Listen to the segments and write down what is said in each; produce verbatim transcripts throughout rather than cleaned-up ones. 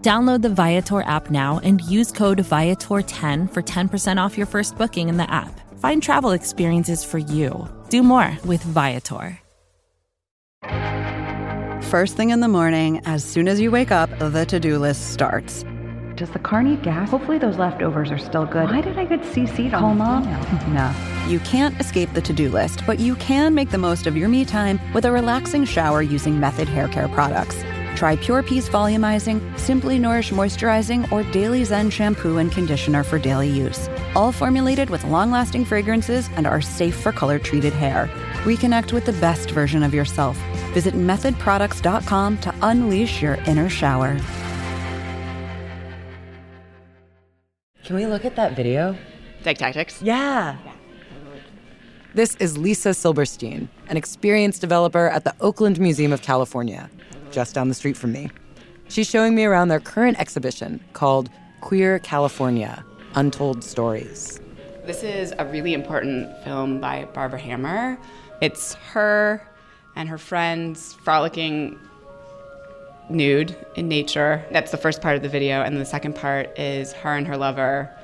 Download the Viator app now and use code Viator ten for ten percent off your first booking in the app. Find travel experiences for you. Do more with Viator. First thing in the morning, as soon as you wake up, the to-do list starts. Does the car need gas? Hopefully those leftovers are still good. Why did I get C C'd on Mom? No. You can't escape the to-do list, but you can make the most of your me time with a relaxing shower using Method Hair Care products. Try Pure Peace Volumizing, Simply Nourish Moisturizing, or Daily Zen Shampoo and Conditioner for daily use. All formulated with long-lasting fragrances and are safe for color-treated hair. Reconnect with the best version of yourself. Visit method products dot com to unleash your inner shower. Can we look at that video? Like Tactics? Yeah. yeah. This is Lisa Silberstein, an experience developer at the Oakland Museum of California, just down the street from me. She's showing me around their current exhibition called Queer California: Untold Stories. This is a really important film by Barbara Hammer. It's her and her friends frolicking nude in nature. That's the first part of the video. And the second part is her and her lover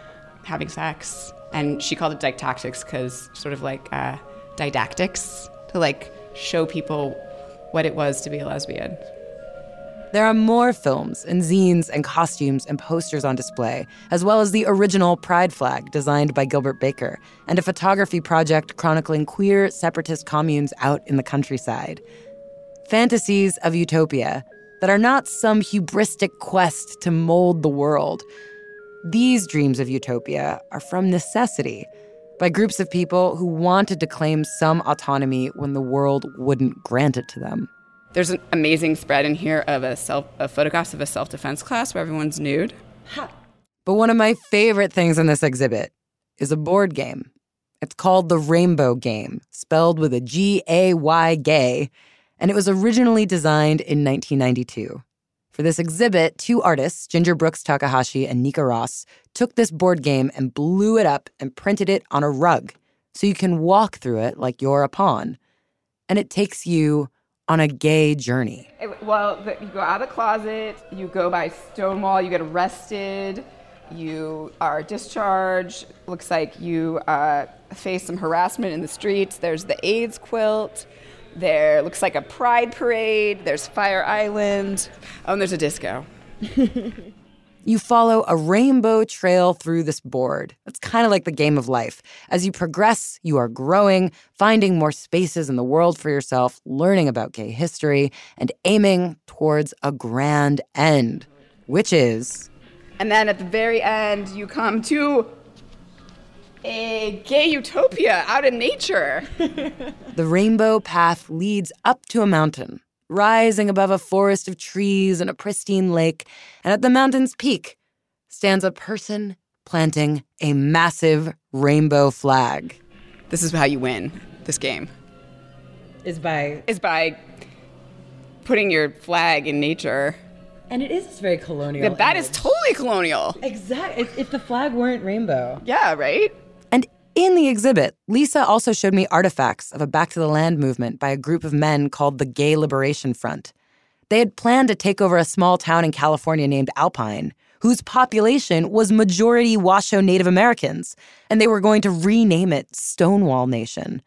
having sex. And she called it didactics because sort of like uh, didactics to like show people what it was to be a lesbian. There are more films and zines and costumes and posters on display, as well as the original pride flag designed by Gilbert Baker and a photography project chronicling queer separatist communes out in the countryside. Fantasies of utopia that are not some hubristic quest to mold the world. These dreams of utopia are from necessity, by groups of people who wanted to claim some autonomy when the world wouldn't grant it to them. There's an amazing spread in here of a self, of photographs of a self-defense class where everyone's nude. Ha. But one of my favorite things in this exhibit is a board game. It's called the Rainbow Game, spelled with a G A Y, gay, and it was originally designed in nineteen ninety-two. For this exhibit, two artists, Ginger Brooks Takahashi and Nika Ross, took this board game and blew it up and printed it on a rug so you can walk through it like you're a pawn. And it takes you on a gay journey. Well, you go out of the closet, you go by Stonewall, you get arrested, you are discharged, looks like you uh, face some harassment in the streets, there's the AIDS quilt, there looks like a pride parade, there's Fire Island, oh, and there's a disco. You follow a rainbow trail through this board. It's kind of like the game of life. As you progress, you are growing, finding more spaces in the world for yourself, learning about gay history, and aiming towards a grand end, which is... And then at the very end, you come to a gay utopia out in nature. The rainbow path leads up to a mountain, rising above a forest of trees and a pristine lake, and at the mountain's peak stands a person planting a massive rainbow flag. This is how you win this game. Is by... Is by putting your flag in nature. And it is very colonial. That, that is totally colonial. Exactly. If, if the flag weren't rainbow. Yeah, right? In the exhibit, Lisa also showed me artifacts of a Back to the Land movement by a group of men called the Gay Liberation Front. They had planned to take over a small town in California named Alpine, whose population was majority Washoe Native Americans, and they were going to rename it Stonewall Nation.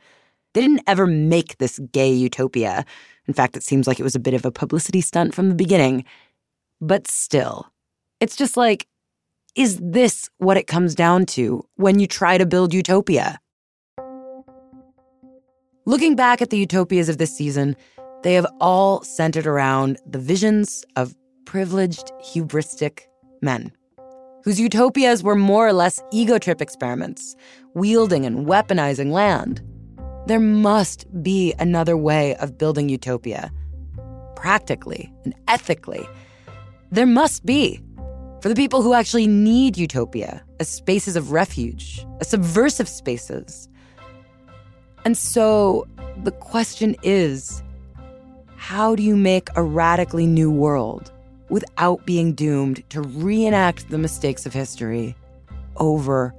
They didn't ever make this gay utopia. In fact, it seems like it was a bit of a publicity stunt from the beginning. But still, it's just like, is this what it comes down to when you try to build utopia? Looking back at the utopias of this season, they have all centered around the visions of privileged, hubristic men, whose utopias were more or less ego trip experiments, wielding and weaponizing land. There must be another way of building utopia, practically and ethically. There must be. For the people who actually need utopia, as spaces of refuge, as subversive spaces. And so the question is, how do you make a radically new world without being doomed to reenact the mistakes of history over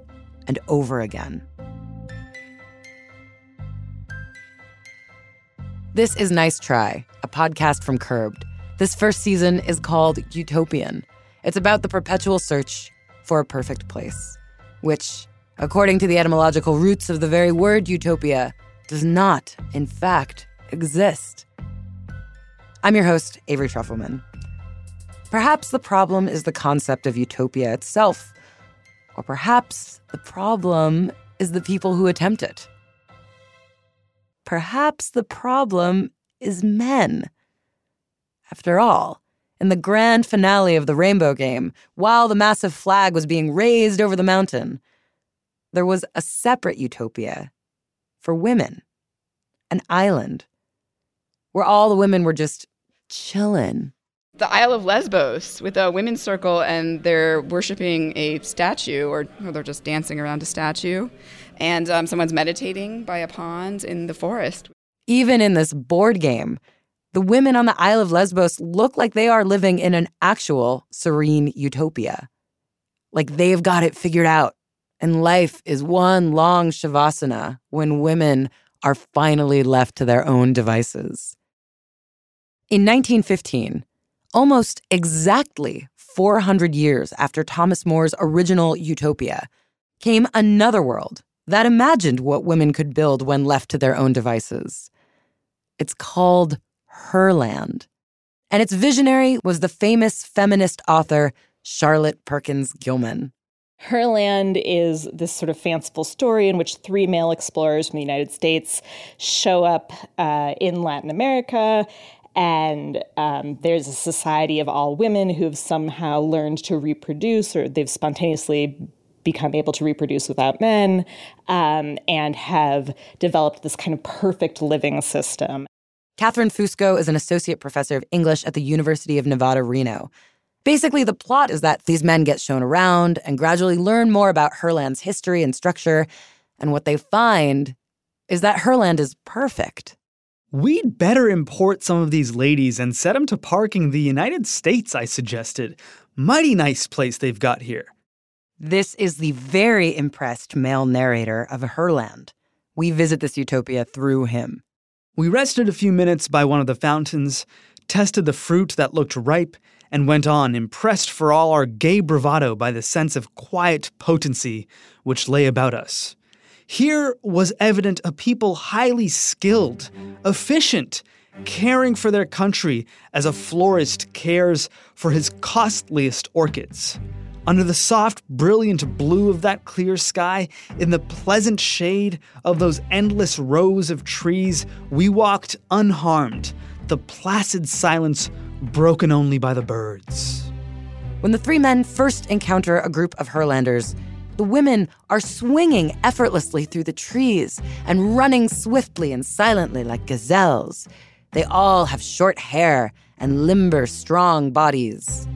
and over again? This is Nice Try, a podcast from Curbed. This first season is called Utopian. It's about the perpetual search for a perfect place, which, according to the etymological roots of the very word utopia, does not, in fact, exist. I'm your host, Avery Trufelman. Perhaps the problem is the concept of utopia itself, or perhaps the problem is the people who attempt it. Perhaps the problem is men. After all, in the grand finale of the Rainbow Game, while the massive flag was being raised over the mountain, there was a separate utopia for women, an island, where all the women were just chillin'. The Isle of Lesbos with a women's circle, and they're worshiping a statue, or, or they're just dancing around a statue, and um, someone's meditating by a pond in the forest. Even in this board game, the women on the Isle of Lesbos look like they are living in an actual serene utopia. Like they've got it figured out, and life is one long shavasana when women are finally left to their own devices. In nineteen fifteen, almost exactly four hundred years after Thomas More's original utopia, came another world that imagined what women could build when left to their own devices. It's called Herland, and its visionary was the famous feminist author Charlotte Perkins Gilman. Herland is this sort of fanciful story in which three male explorers from the United States show up uh, in Latin America. And um, there's a society of all women who've somehow learned to reproduce, or they've spontaneously become able to reproduce without men, um, and have developed this kind of perfect living system. Catherine Fusco is an associate professor of English at the University of Nevada, Reno. Basically, the plot is that these men get shown around and gradually learn more about Herland's history and structure. And what they find is that Herland is perfect. We'd better import some of these ladies and set them to parking in the United States, I suggested. Mighty nice place they've got here. This is the very impressed male narrator of Herland. We visit this utopia through him. We rested a few minutes by one of the fountains, tested the fruit that looked ripe, and went on, impressed for all our gay bravado by the sense of quiet potency which lay about us. Here was evident a people highly skilled, efficient, caring for their country as a florist cares for his costliest orchids. Under the soft, brilliant blue of that clear sky, in the pleasant shade of those endless rows of trees, we walked unharmed, the placid silence broken only by the birds. When the three men first encounter a group of Herlanders, the women are swinging effortlessly through the trees and running swiftly and silently like gazelles. They all have short hair and limber, strong bodies.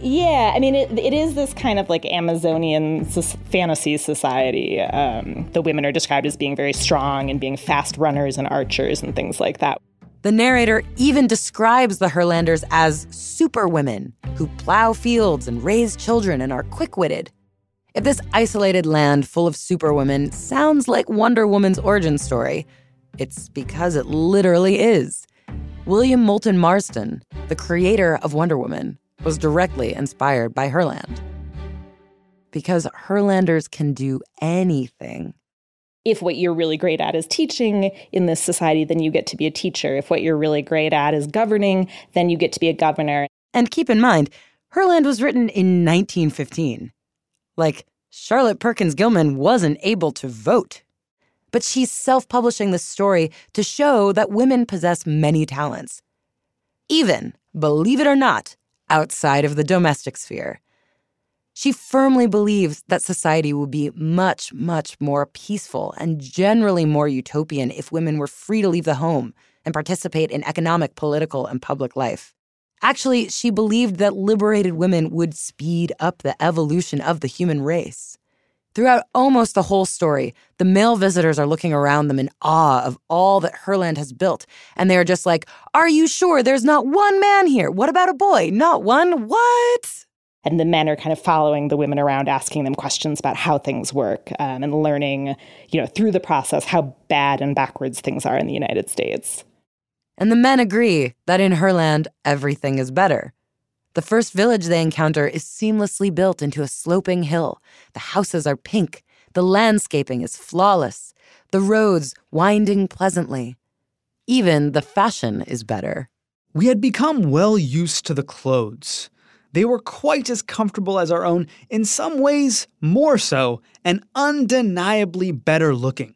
Yeah, I mean, it, it is this kind of like Amazonian fantasy society. Um, the women are described as being very strong and being fast runners and archers and things like that. The narrator even describes the Herlanders as superwomen who plow fields and raise children and are quick-witted. If this isolated land full of superwomen sounds like Wonder Woman's origin story, it's because it literally is. William Moulton Marston, the creator of Wonder Woman, was directly inspired by Herland. Because Herlanders can do anything. If what you're really great at is teaching in this society, then you get to be a teacher. If what you're really great at is governing, then you get to be a governor. And keep in mind, Herland was written in nineteen fifteen. Like, Charlotte Perkins Gilman wasn't able to vote. But she's self-publishing this story to show that women possess many talents. Even, believe it or not, outside of the domestic sphere. She firmly believes that society would be much, much more peaceful and generally more utopian if women were free to leave the home and participate in economic, political, and public life. Actually, she believed that liberated women would speed up the evolution of the human race. Throughout almost the whole story, the male visitors are looking around them in awe of all that Herland has built, and they are just like, "Are you sure there's not one man here? What about a boy? Not one? What?" And the men are kind of following the women around, asking them questions about how things work um, and learning, you know, through the process how bad and backwards things are in the United States. And the men agree that in Herland, everything is better. The first village they encounter is seamlessly built into a sloping hill. The houses are pink. The landscaping is flawless. The roads winding pleasantly. Even the fashion is better. We had become well used to the clothes. They were quite as comfortable as our own, in some ways more so, and undeniably better looking.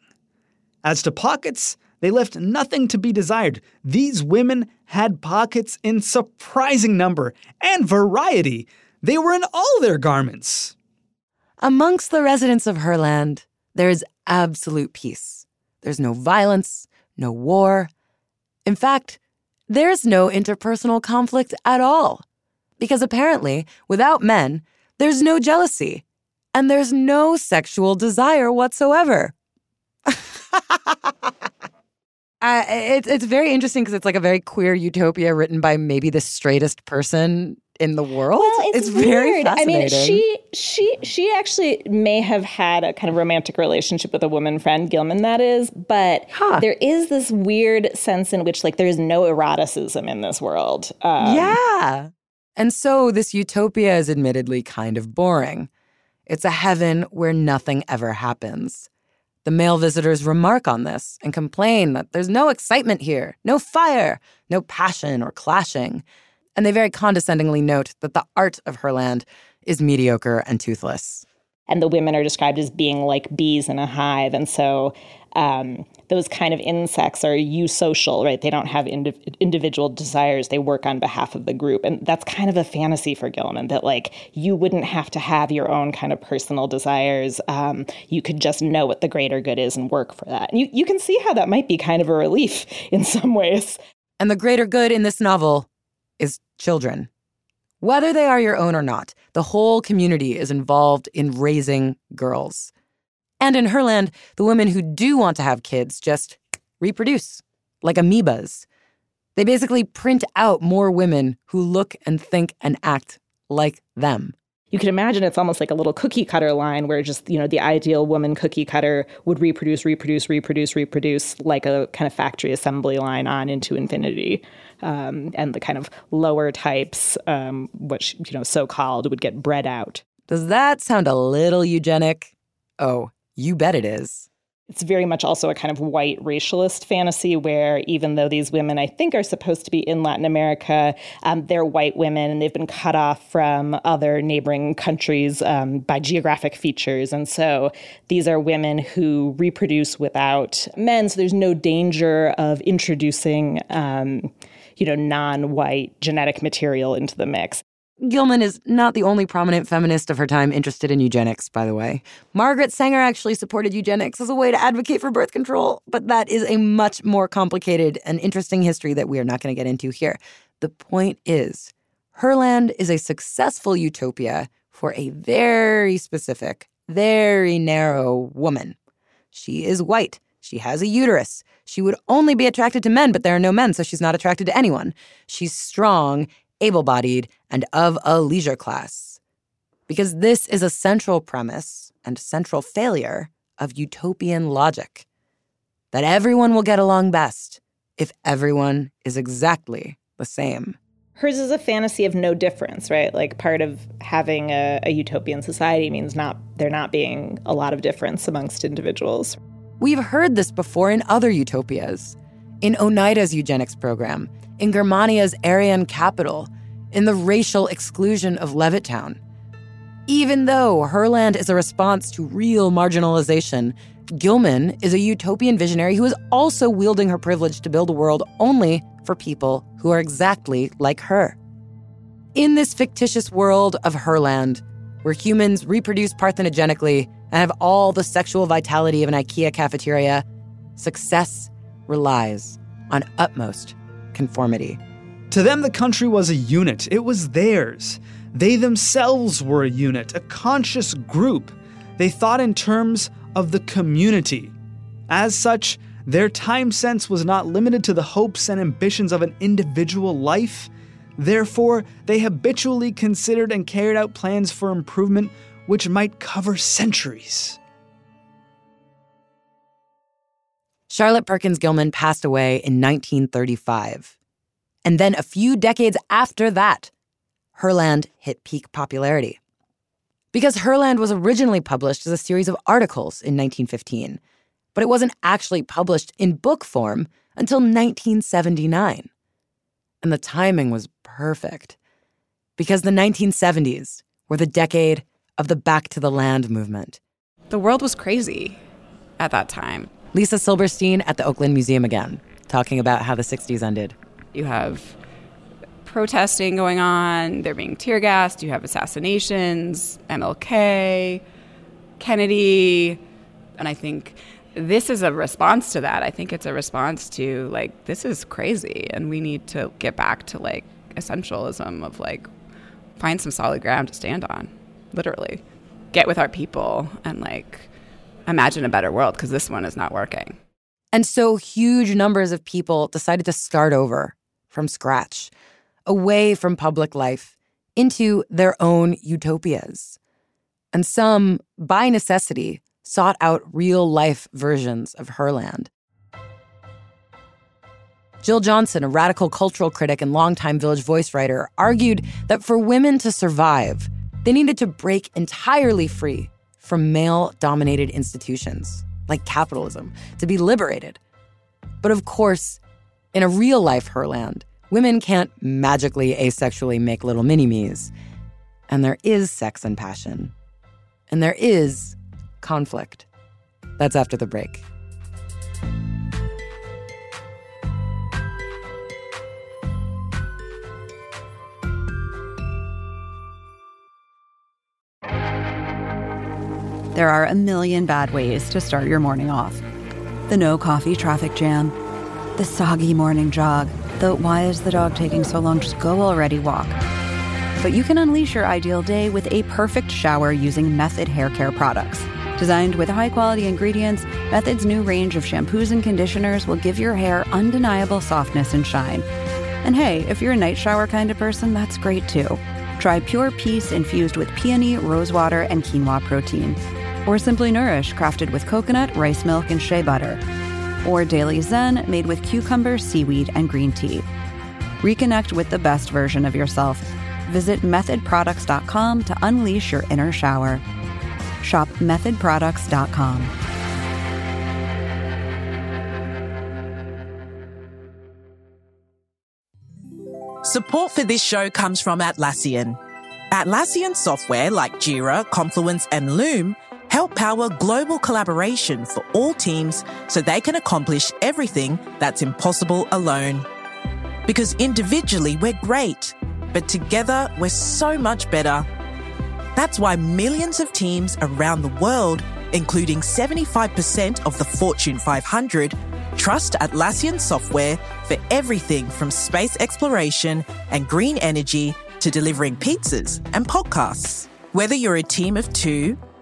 As to pockets, they left nothing to be desired. These women had pockets in surprising number and variety. They were in all their garments. Amongst the residents of Herland, there is absolute peace. There's no violence, no war. In fact, there's no interpersonal conflict at all. Because apparently, without men, there's no jealousy, and there's no sexual desire whatsoever. uh, it, it's very interesting because it's like a very queer utopia written by maybe the straightest person in the world. Well, it's, it's very fascinating. I mean, she she she actually may have had a kind of romantic relationship with a woman friend, Gilman, that is, but huh. There is this weird sense in which, like, there is no eroticism in this world. Um, yeah. And so this utopia is admittedly kind of boring. It's a heaven where nothing ever happens. The male visitors remark on this and complain that there's no excitement here, no fire, no passion or clashing. And they very condescendingly note that the art of Herland is mediocre and toothless. And the women are described as being like bees in a hive. And so um, those kind of insects are eusocial, right? They don't have indiv- individual desires. They work on behalf of the group. And that's kind of a fantasy for Gilman, that like you wouldn't have to have your own kind of personal desires. Um, you could just know what the greater good is and work for that. And you, you can see how that might be kind of a relief in some ways. And the greater good in this novel is children. Whether they are your own or not, the whole community is involved in raising girls. And in Herland, the women who do want to have kids just reproduce, like amoebas. They basically print out more women who look and think and act like them. You can imagine it's almost like a little cookie cutter line where just, you know, the ideal woman cookie cutter would reproduce, reproduce, reproduce, reproduce like a kind of factory assembly line on into infinity. Um, and the kind of lower types, um, which, you know, so-called would get bred out. Does that sound a little eugenic? Oh, you bet it is. It's very much also a kind of white racialist fantasy where even though these women, I think, are supposed to be in Latin America, um, they're white women and they've been cut off from other neighboring countries um, by geographic features. And so these are women who reproduce without men. So there's no danger of introducing, um, you know, non-white genetic material into the mix. Gilman is not the only prominent feminist of her time interested in eugenics, by the way. Margaret Sanger actually supported eugenics as a way to advocate for birth control, but that is a much more complicated and interesting history that we are not going to get into here. The point is, Herland is a successful utopia for a very specific, very narrow woman. She is white. She has a uterus. She would only be attracted to men, but there are no men, so she's not attracted to anyone. She's strong, able-bodied, and of a leisure class. Because this is a central premise and central failure of utopian logic, that everyone will get along best if everyone is exactly the same. Hers is a fantasy of no difference, right? Like part of having a, a utopian society means not there not being a lot of difference amongst individuals. We've heard this before in other utopias. In Oneida's eugenics program, in Germania's Aryan capital, in the racial exclusion of Levittown. Even though Herland is a response to real marginalization, Gilman is a utopian visionary who is also wielding her privilege to build a world only for people who are exactly like her. In this fictitious world of Herland, where humans reproduce parthenogenically and have all the sexual vitality of an IKEA cafeteria, success relies on utmost conformity. To them, the country was a unit. It was theirs. They themselves were a unit, a conscious group. They thought in terms of the community. As such, their time sense was not limited to the hopes and ambitions of an individual life. Therefore, they habitually considered and carried out plans for improvement which might cover centuries. Charlotte Perkins Gilman passed away in nineteen thirty-five. And then a few decades after that, Herland hit peak popularity. Because Herland was originally published as a series of articles in nineteen fifteen, but it wasn't actually published in book form until nineteen seventy-nine. And the timing was perfect, because the nineteen seventies were the decade of the Back to the Land movement. The world was crazy at that time. Lisa Silberstein at the Oakland Museum again, talking about how the sixties ended. You have protesting going on, they're being tear gassed, you have assassinations, M L K, Kennedy, and I think this is a response to that. I think it's a response to, like, this is crazy, and we need to get back to, like, essentialism of, like, find some solid ground to stand on, literally. Get with our people and, like, imagine a better world, because this one is not working. And so huge numbers of people decided to start over from scratch, away from public life, into their own utopias. And some, by necessity, sought out real-life versions of Herland. Jill Johnson, a radical cultural critic and longtime Village Voice writer, argued that for women to survive, they needed to break entirely free from male-dominated institutions, like capitalism, to be liberated. But of course, in a real-life Herland, women can't magically asexually make little mini-me's. And there is sex and passion. And there is conflict. That's after the break. There are a million bad ways to start your morning off. The no coffee traffic jam, the soggy morning jog, the why is the dog taking so long, just go already walk. But you can unleash your ideal day with a perfect shower using Method Hair Care products. Designed with high-quality ingredients, Method's new range of shampoos and conditioners will give your hair undeniable softness and shine. And hey, if you're a night shower kind of person, that's great too. Try Pure Peace infused with peony, rosewater, and quinoa protein. Or Simply Nourish, crafted with coconut, rice milk, and shea butter. Or Daily Zen, made with cucumber, seaweed, and green tea. Reconnect with the best version of yourself. Visit method products dot com to unleash your inner shower. Shop method products dot com. Support for this show comes from Atlassian. Atlassian software like Jira, Confluence, and Loom help power global collaboration for all teams so they can accomplish everything that's impossible alone. Because individually we're great, but together we're so much better. That's why millions of teams around the world, including seventy-five percent of the Fortune five hundred, trust Atlassian software for everything from space exploration and green energy to delivering pizzas and podcasts. Whether you're a team of two,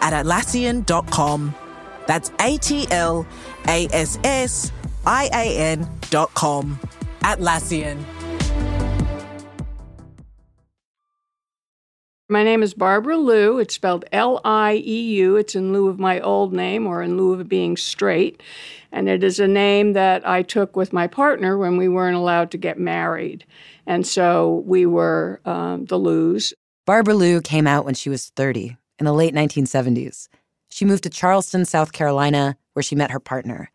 at Atlassian dot com. That's A T L A S S I A N dot com. Atlassian. My name is Barbara Liu. It's spelled L I E U. It's in lieu of my old name, or in lieu of being straight. And it is a name that I took with my partner when we weren't allowed to get married. And so we were um, the Lius. Barbara Liu came out when she was thirty, in the late nineteen seventies. She moved to Charleston, South Carolina, where she met her partner.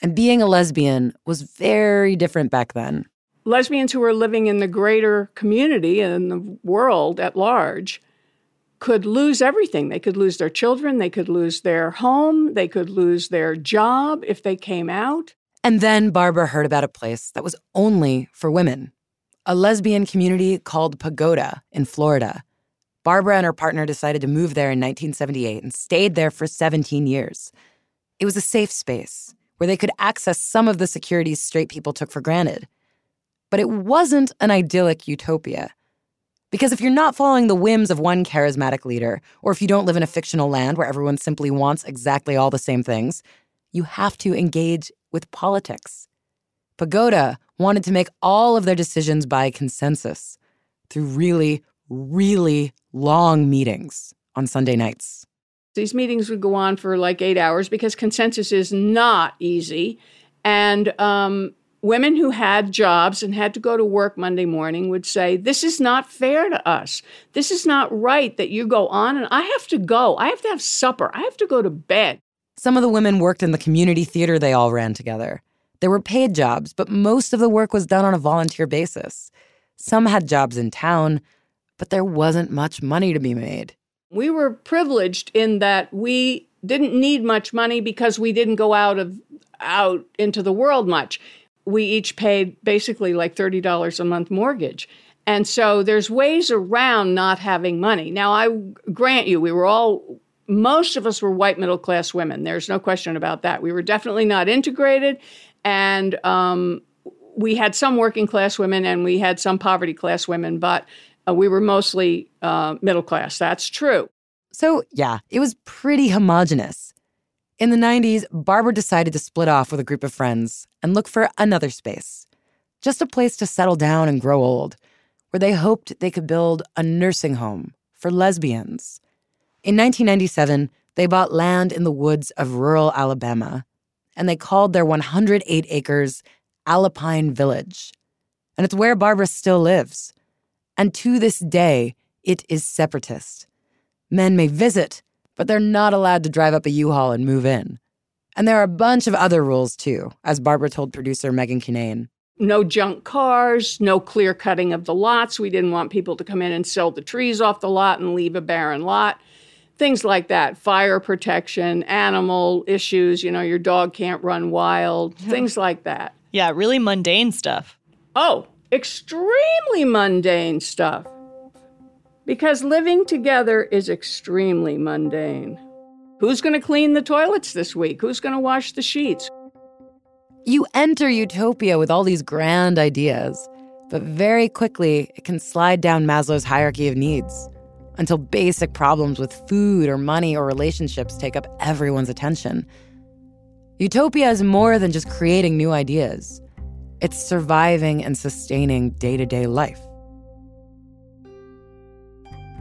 And being a lesbian was very different back then. Lesbians who were living in the greater community and in the world at large could lose everything. They could lose their children. They could lose their home. They could lose their job if they came out. And then Barbara heard about a place that was only for women, a lesbian community called Pagoda in Florida. Barbara and her partner decided to move there in nineteen seventy-eight and stayed there for seventeen years. It was a safe space where they could access some of the securities straight people took for granted. But it wasn't an idyllic utopia. Because if you're not following the whims of one charismatic leader, or if you don't live in a fictional land where everyone simply wants exactly all the same things, you have to engage with politics. Pagoda wanted to make all of their decisions by consensus through really, really long meetings on Sunday nights. These meetings would go on for like eight hours because consensus is not easy. And um, women who had jobs and had to go to work Monday morning would say, this is not fair to us. This is not right that you go on and I have to go. I have to have supper. I have to go to bed. Some of the women worked in the community theater they all ran together. There were paid jobs, but most of the work was done on a volunteer basis. Some had jobs in town, but there wasn't much money to be made. We were privileged in that we didn't need much money because we didn't go out of out into the world much. We each paid basically like thirty dollars a month mortgage. And so there's ways around not having money. Now, I grant you, we were all, most of us were white middle-class women. There's no question about that. We were definitely not integrated. And um, we had some working-class women and we had some poverty-class women, but Uh, we were mostly uh, middle class. That's true. So, yeah, it was pretty homogenous. In the nineties, Barbara decided to split off with a group of friends and look for another space, just a place to settle down and grow old, where they hoped they could build a nursing home for lesbians. In nineteen ninety-seven, they bought land in the woods of rural Alabama, and they called their one hundred eight acres Alapine Village. And it's where Barbara still lives. And to this day, it is separatist. Men may visit, but they're not allowed to drive up a U-Haul and move in. And there are a bunch of other rules, too, as Barbara told producer Megan Kinane. No junk cars, no clear cutting of the lots. We didn't want people to come in and sell the trees off the lot and leave a barren lot. Things like that. Fire protection, animal issues, you know, your dog can't run wild, yeah. Things like that. Yeah, really mundane stuff. Oh, extremely mundane stuff. Because living together is extremely mundane. Who's going to clean the toilets this week? Who's going to wash the sheets? You enter utopia with all these grand ideas, but very quickly it can slide down Maslow's hierarchy of needs until basic problems with food or money or relationships take up everyone's attention. Utopia is more than just creating new ideas. It's surviving and sustaining day-to-day life.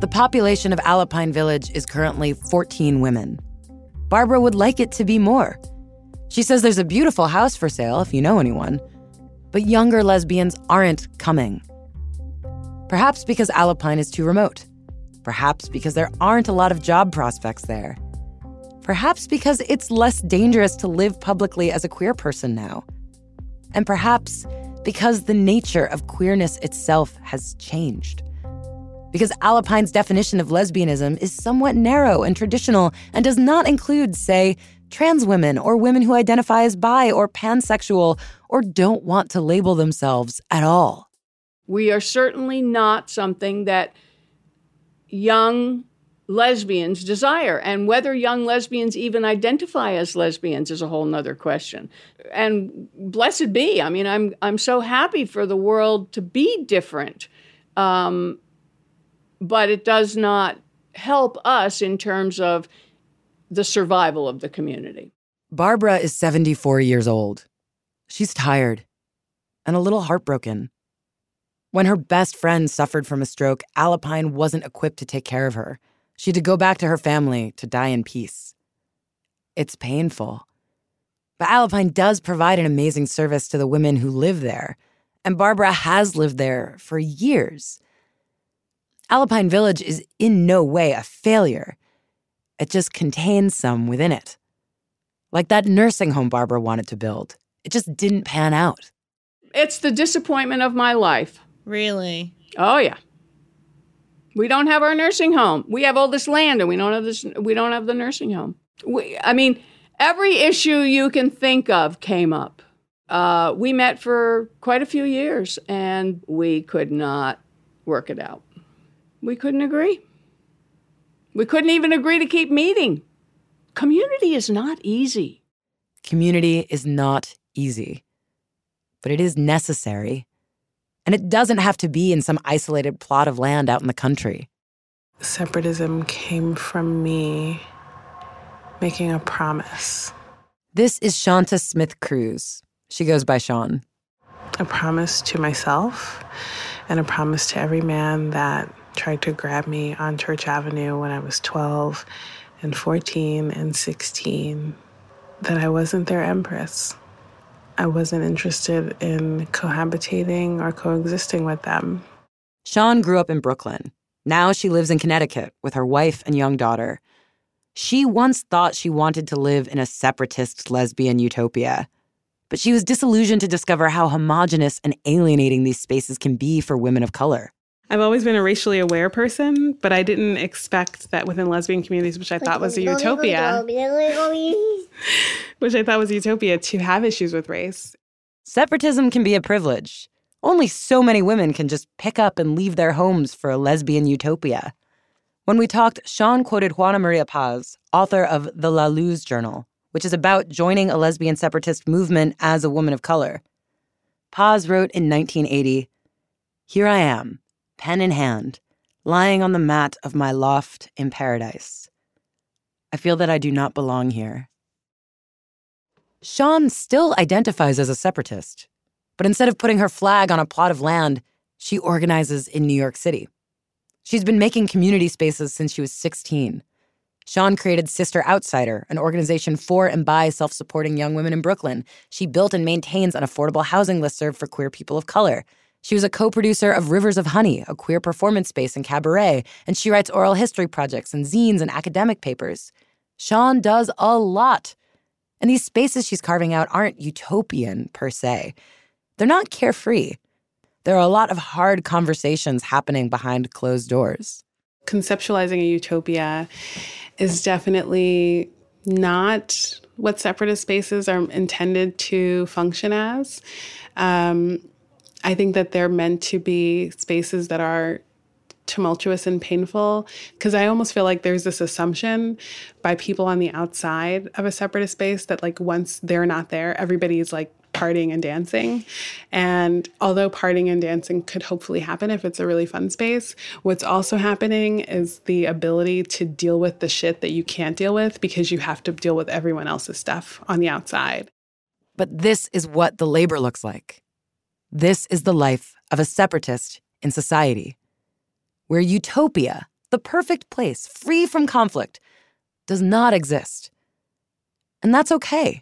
The population of Alapine Village is currently fourteen women. Barbara would like it to be more. She says there's a beautiful house for sale, if you know anyone. But younger lesbians aren't coming. Perhaps because Alapine is too remote. Perhaps because there aren't a lot of job prospects there. Perhaps because it's less dangerous to live publicly as a queer person now. And perhaps because the nature of queerness itself has changed. Because Alapine's definition of lesbianism is somewhat narrow and traditional and does not include, say, trans women or women who identify as bi or pansexual or don't want to label themselves at all. We are certainly not something that young lesbians desire. And whether young lesbians even identify as lesbians is a whole nother question. And blessed be. I mean, I'm I'm so happy for the world to be different. Um, but it does not help us in terms of the survival of the community. Barbara is seventy-four years old. She's tired and a little heartbroken. When her best friend suffered from a stroke, Alapine wasn't equipped to take care of her. She had to go back to her family to die in peace. It's painful. But Alapine does provide an amazing service to the women who live there, and Barbara has lived there for years. Alapine Village is in no way a failure. It just contains some within it. Like that nursing home Barbara wanted to build. It just didn't pan out. It's the disappointment of my life. Really? Oh, yeah. We don't have our nursing home. We have all this land, and we don't have this. We don't have the nursing home. We, I mean, every issue you can think of came up. Uh, we met for quite a few years, and we could not work it out. We couldn't agree. We couldn't even agree to keep meeting. Community is not easy. Community is not easy, but it is necessary. And it doesn't have to be in some isolated plot of land out in the country. Separatism came from me making a promise. This is Shanta Smith Cruz. She goes by Sean. A promise to myself and a promise to every man that tried to grab me on Church Avenue when I was twelve and fourteen and sixteen, that I wasn't their empress. I wasn't interested in cohabitating or coexisting with them. Sean grew up in Brooklyn. Now she lives in Connecticut with her wife and young daughter. She once thought she wanted to live in a separatist lesbian utopia, but she was disillusioned to discover how homogenous and alienating these spaces can be for women of color. I've always been a racially aware person, but I didn't expect that within lesbian communities, which I thought was a utopia, which I thought was a utopia, to have issues with race. Separatism can be a privilege. Only so many women can just pick up and leave their homes for a lesbian utopia. When we talked, Sean quoted Juana Maria Paz, author of The La Luz Journal, which is about joining a lesbian separatist movement as a woman of color. Paz wrote in nineteen eighty, "Here I am, pen in hand, lying on the mat of my loft in paradise. I feel that I do not belong here." Sean still identifies as a separatist, but instead of putting her flag on a plot of land, she organizes in New York City. She's been making community spaces since she was sixteen. Sean created Sister Outsider, an organization for and by self-supporting young women in Brooklyn. She built and maintains an affordable housing listserv for queer people of color. She was a co-producer of Rivers of Honey, a queer performance space and cabaret, and she writes oral history projects and zines and academic papers. Sean does a lot. And these spaces she's carving out aren't utopian, per se. They're not carefree. There are a lot of hard conversations happening behind closed doors. Conceptualizing a utopia is definitely not what separatist spaces are intended to function as. Um... I think that they're meant to be spaces that are tumultuous and painful, because I almost feel like there's this assumption by people on the outside of a separatist space that, like, once they're not there, everybody's, like, partying and dancing. And although partying and dancing could hopefully happen if it's a really fun space, what's also happening is the ability to deal with the shit that you can't deal with because you have to deal with everyone else's stuff on the outside. But this is what the labor looks like. This is the life of a separatist in society, where utopia, the perfect place, free from conflict, does not exist. And that's okay.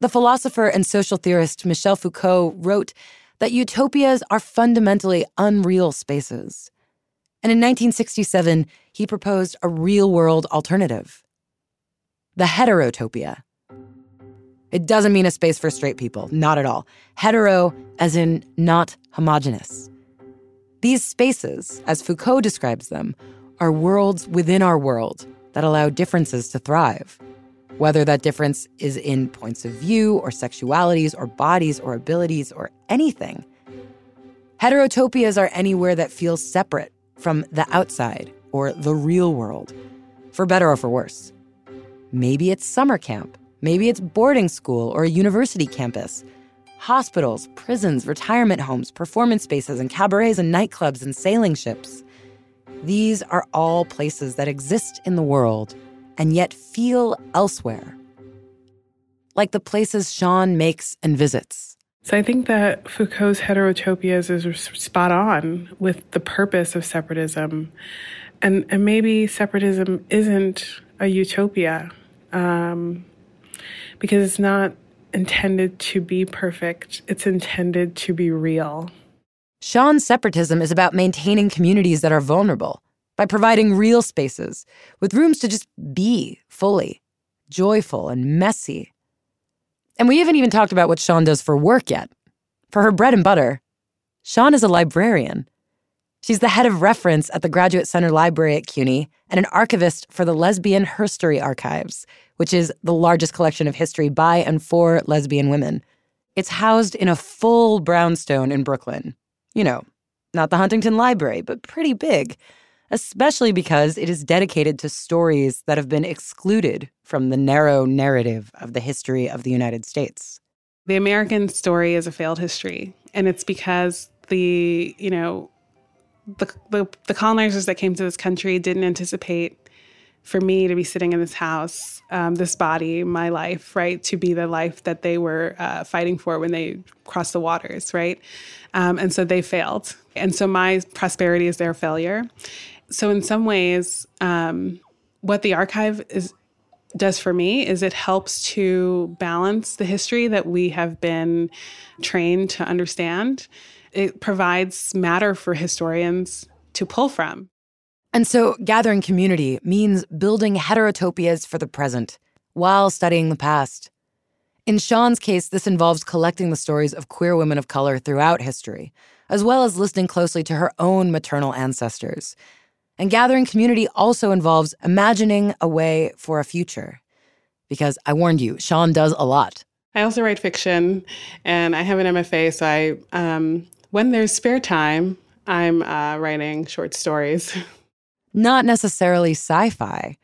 The philosopher and social theorist Michel Foucault wrote that utopias are fundamentally unreal spaces. And in nineteen sixty-seven, he proposed a real-world alternative, the heterotopia. It doesn't mean a space for straight people, not at all. Hetero, as in not homogenous. These spaces, as Foucault describes them, are worlds within our world that allow differences to thrive, whether that difference is in points of view or sexualities or bodies or abilities or anything. Heterotopias are anywhere that feels separate from the outside or the real world, for better or for worse. Maybe it's summer camp. Maybe it's boarding school or a university campus. Hospitals, prisons, retirement homes, performance spaces, and cabarets and nightclubs and sailing ships. These are all places that exist in the world and yet feel elsewhere. Like the places Sean makes and visits. So I think that Foucault's heterotopias is spot on with the purpose of separatism. And, and maybe separatism isn't a utopia. Um... Because it's not intended to be perfect. It's intended to be real. Sean's separatism is about maintaining communities that are vulnerable by providing real spaces with rooms to just be fully, joyful and messy. And we haven't even talked about what Sean does for work yet. For her bread and butter, Sean is a librarian. She's the head of reference at the Graduate Center Library at C U N Y and an archivist for the Lesbian Herstory Archives, which is the largest collection of history by and for lesbian women. It's housed in a full brownstone in Brooklyn. You know, not the Huntington Library, but pretty big, especially because it is dedicated to stories that have been excluded from the narrow narrative of the history of the United States. The American story is a failed history, and it's because the, you know, the, the, the colonizers that came to this country didn't anticipate for me to be sitting in this house, um, this body, my life, right, to be the life that they were uh, fighting for when they crossed the waters, right? Um, and so they failed. And so my prosperity is their failure. So in some ways, um, what the archive is does for me is it helps to balance the history that we have been trained to understand. It provides matter for historians to pull from. And so gathering community means building heterotopias for the present while studying the past. In Sean's case, this involves collecting the stories of queer women of color throughout history, as well as listening closely to her own maternal ancestors. And gathering community also involves imagining a way for a future. Because I warned you, Sean does a lot. I also write fiction, and I have an M F A, so I, um, when there's spare time, I'm uh, writing short stories. Not necessarily sci-fi,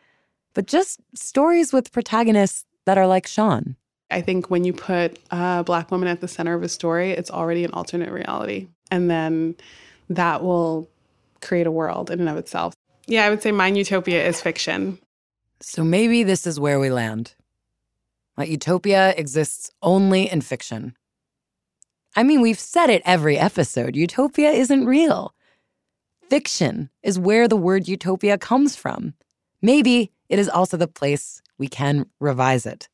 but just stories with protagonists that are like Sean. I think when you put a Black woman at the center of a story, it's already an alternate reality. And then that will create a world in and of itself. Yeah, I would say mine utopia is fiction. So maybe this is where we land. That utopia exists only in fiction. I mean, we've said it every episode. Utopia isn't real. Fiction is where the word utopia comes from. Maybe it is also the place we can revise it.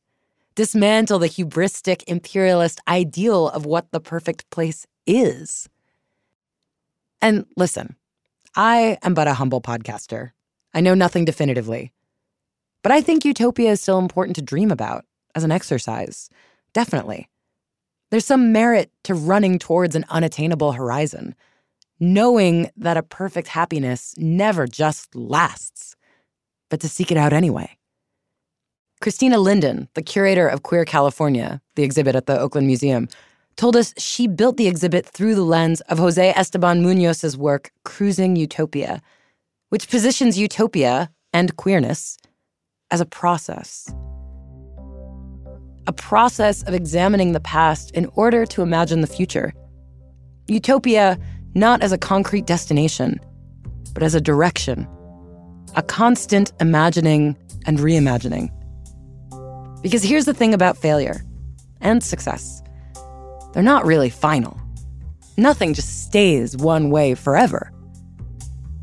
Dismantle the hubristic, imperialist ideal of what the perfect place is. And listen, I am but a humble podcaster. I know nothing definitively. But I think utopia is still important to dream about as an exercise. Definitely. There's some merit to running towards an unattainable horizon. Knowing that a perfect happiness never just lasts, but to seek it out anyway. Christina Linden, the curator of Queer California, the exhibit at the Oakland Museum, told us she built the exhibit through the lens of José Esteban Muñoz's work, Cruising Utopia, which positions utopia and queerness as a process. A process of examining the past in order to imagine the future. Utopia not as a concrete destination, but as a direction, a constant imagining and reimagining. Because here's the thing about failure and success. They're not really final. Nothing just stays one way forever.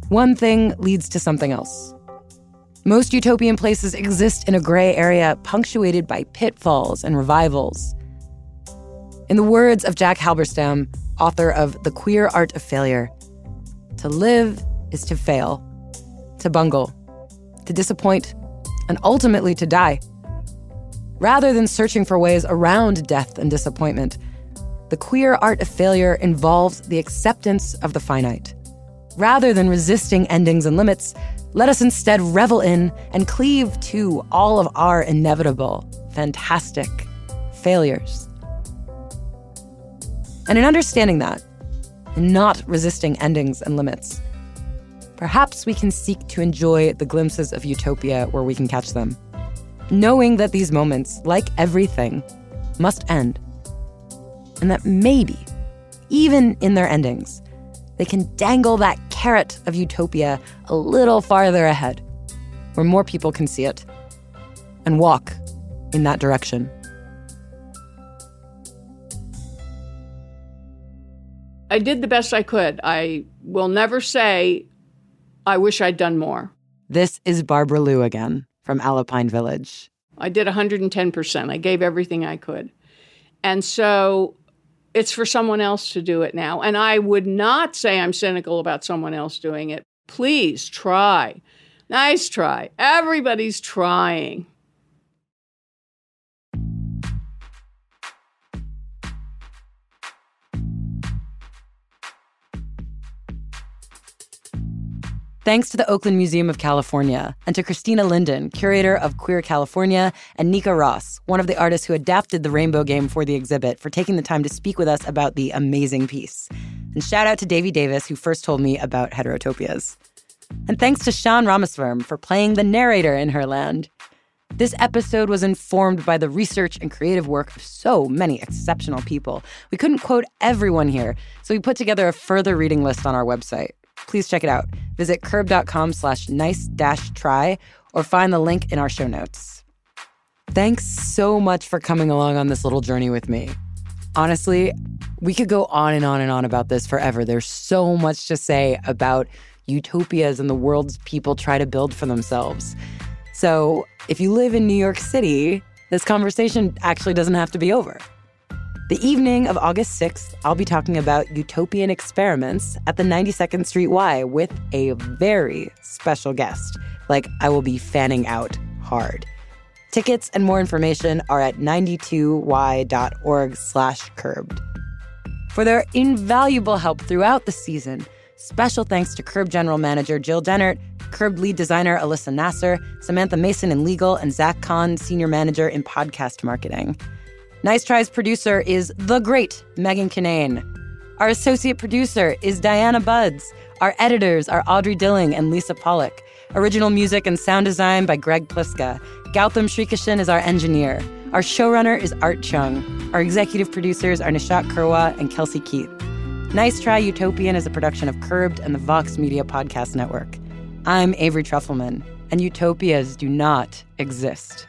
One thing leads to something else. Most utopian places exist in a gray area punctuated by pitfalls and revivals. In the words of Jack Halberstam, author of The Queer Art of Failure, to live is to fail, to bungle, to disappoint, and ultimately to die. Rather than searching for ways around death and disappointment, the queer art of failure involves the acceptance of the finite. Rather than resisting endings and limits, let us instead revel in and cleave to all of our inevitable, fantastic failures. And in understanding that, and not resisting endings and limits, perhaps we can seek to enjoy the glimpses of utopia where we can catch them, knowing that these moments, like everything, must end, and that maybe, even in their endings, they can dangle that carrot of utopia a little farther ahead, where more people can see it, and walk in that direction. I did the best I could. I will never say, I wish I'd done more. This is Barbara Liu again from Alapine Village. I did one hundred ten percent. I gave everything I could. And so it's for someone else to do it now. And I would not say I'm cynical about someone else doing it. Please try. Nice try. Everybody's trying. Thanks to the Oakland Museum of California and to Christina Linden, curator of Queer California, and Nika Ross, one of the artists who adapted the Rainbow Game for the exhibit, for taking the time to speak with us about the amazing piece. And shout out to Davy Davis, who first told me about heterotopias. And thanks to Sean Ramaswamy for playing the narrator in Herland. This episode was informed by the research and creative work of so many exceptional people. We couldn't quote everyone here, so we put together a further reading list on our website. Please check it out. Visit curbed.com slash nice dash try or find the link in our show notes. Thanks so much for coming along on this little journey with me. Honestly, we could go on and on and on about this forever. There's so much to say about utopias and the worlds people try to build for themselves. So if you live in New York City, this conversation actually doesn't have to be over. The evening of August sixth, I'll be talking about utopian experiments at the ninety-second Street Y with a very special guest. Like, I will be fanning out hard. Tickets and more information are at ninety-two y dot org slash curbed. For their invaluable help throughout the season, special thanks to Curb General Manager Jill Dennert, Curb Lead Designer Alyssa Nasser, Samantha Mason in Legal, and Zach Kahn, Senior Manager in Podcast Marketing. Nice Try's producer is the great Megan Kinane. Our associate producer is Diana Buds. Our editors are Audrey Dilling and Lisa Pollock. Original music and sound design by Greg Pliska. Gautam Shrikishan is our engineer. Our showrunner is Art Chung. Our executive producers are Nishat Kurwa and Kelsey Keith. Nice Try Utopian is a production of Curbed and the Vox Media Podcast Network. I'm Avery Trufelman, and utopias do not exist.